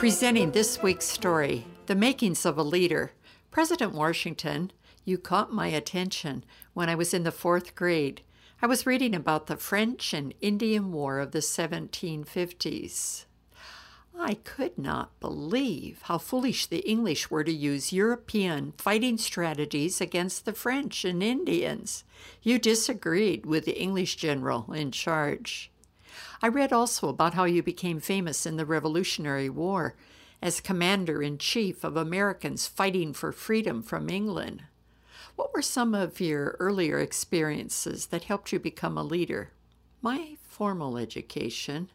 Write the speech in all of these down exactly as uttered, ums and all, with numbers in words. Presenting this week's story, The Makings of a Leader, President Washington, you caught my attention when I was in the fourth grade. I was reading about the French and Indian War of the seventeen fifties. I could not believe how foolish the English were to use European fighting strategies against the French and Indians. You disagreed with the English general in charge. I read also about how you became famous in the Revolutionary War as commander-in-chief of Americans fighting for freedom from England. What were some of your earlier experiences that helped you become a leader? My formal education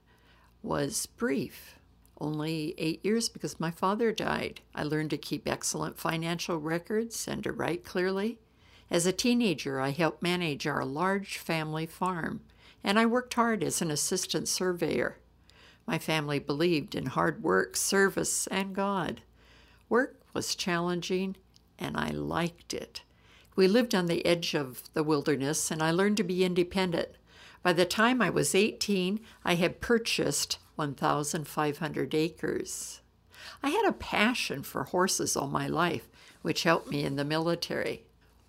was brief, only eight years because my father died. I learned to keep excellent financial records and to write clearly. As a teenager, I helped manage our large family farm, and I worked hard as an assistant surveyor. My family believed in hard work, service, and God. Work was challenging, and I liked it. We lived on the edge of the wilderness, and I learned to be independent. By the time I was eighteen, I had purchased one thousand five hundred acres. I had a passion for horses all my life, which helped me in the military.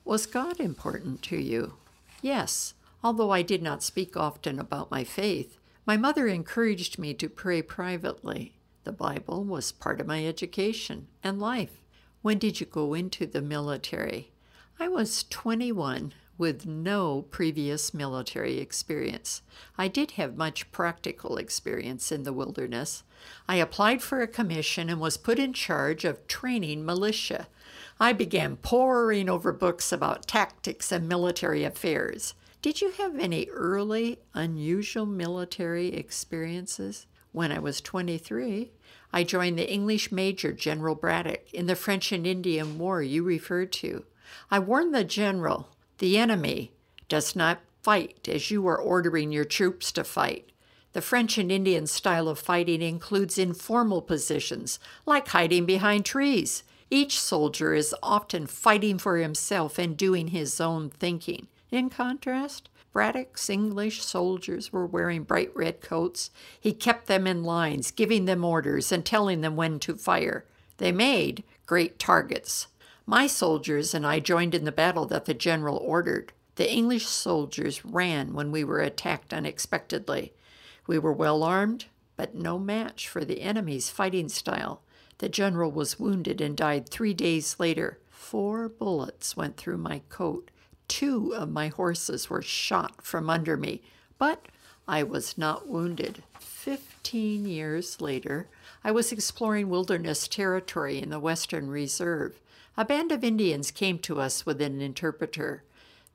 Was God important to you? Yes, although I did not speak often about my faith. My mother encouraged me to pray privately. The Bible was part of my education and life. When did you go into the military? I was twenty-one with no previous military experience. I did have much practical experience in the wilderness. I applied for a commission and was put in charge of training militia. I began poring over books about tactics and military affairs. Did you have any early, unusual military experiences? When I was twenty-three, I joined the English Major General Braddock in the French and Indian War you referred to. I warned the general, "The enemy does not fight as you are ordering your troops to fight. The French and Indian style of fighting includes informal positions, like hiding behind trees. Each soldier is often fighting for himself and doing his own thinking." In contrast, Braddock's English soldiers were wearing bright red coats. He kept them in lines, giving them orders and telling them when to fire. They made great targets. My soldiers and I joined in the battle that the general ordered. The English soldiers ran when we were attacked unexpectedly. We were well armed, but no match for the enemy's fighting style. The general was wounded and died three days later. Four bullets went through my coat. Two of my horses were shot from under me, but I was not wounded. Fifteen years later, I was exploring wilderness territory in the Western Reserve. A band of Indians came to us with an interpreter.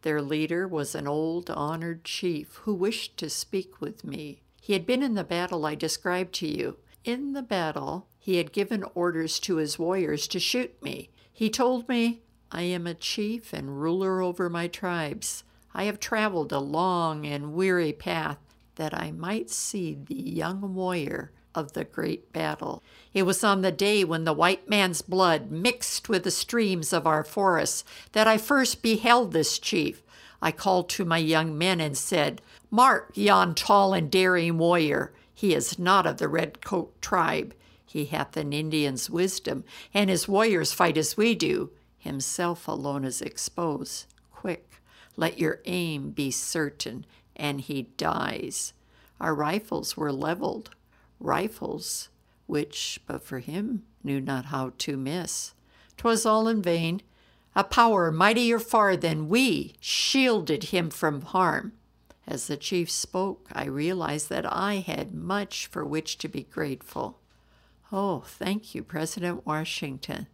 Their leader was an old, honored chief who wished to speak with me. He had been in the battle I described to you. In the battle, he had given orders to his warriors to shoot me. He told me, "I am a chief and ruler over my tribes. I have traveled a long and weary path that I might see the young warrior of the great battle. It was on the day when the white man's blood mixed with the streams of our forests that I first beheld this chief. I called to my young men and said, 'Mark yon tall and daring warrior. He is not of the red coat tribe. He hath an Indian's wisdom, and his warriors fight as we do. Himself alone is exposed. Quick, let your aim be certain, and he dies.' Our rifles were leveled, rifles which, but for him, knew not how to miss. 'Twas all in vain. A power mightier far than we shielded him from harm." As the chief spoke, I realized that I had much for which to be grateful. Oh, thank you, President Washington.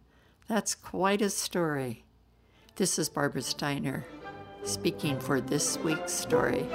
That's quite a story. This is Barbara Steiner, speaking for this week's story.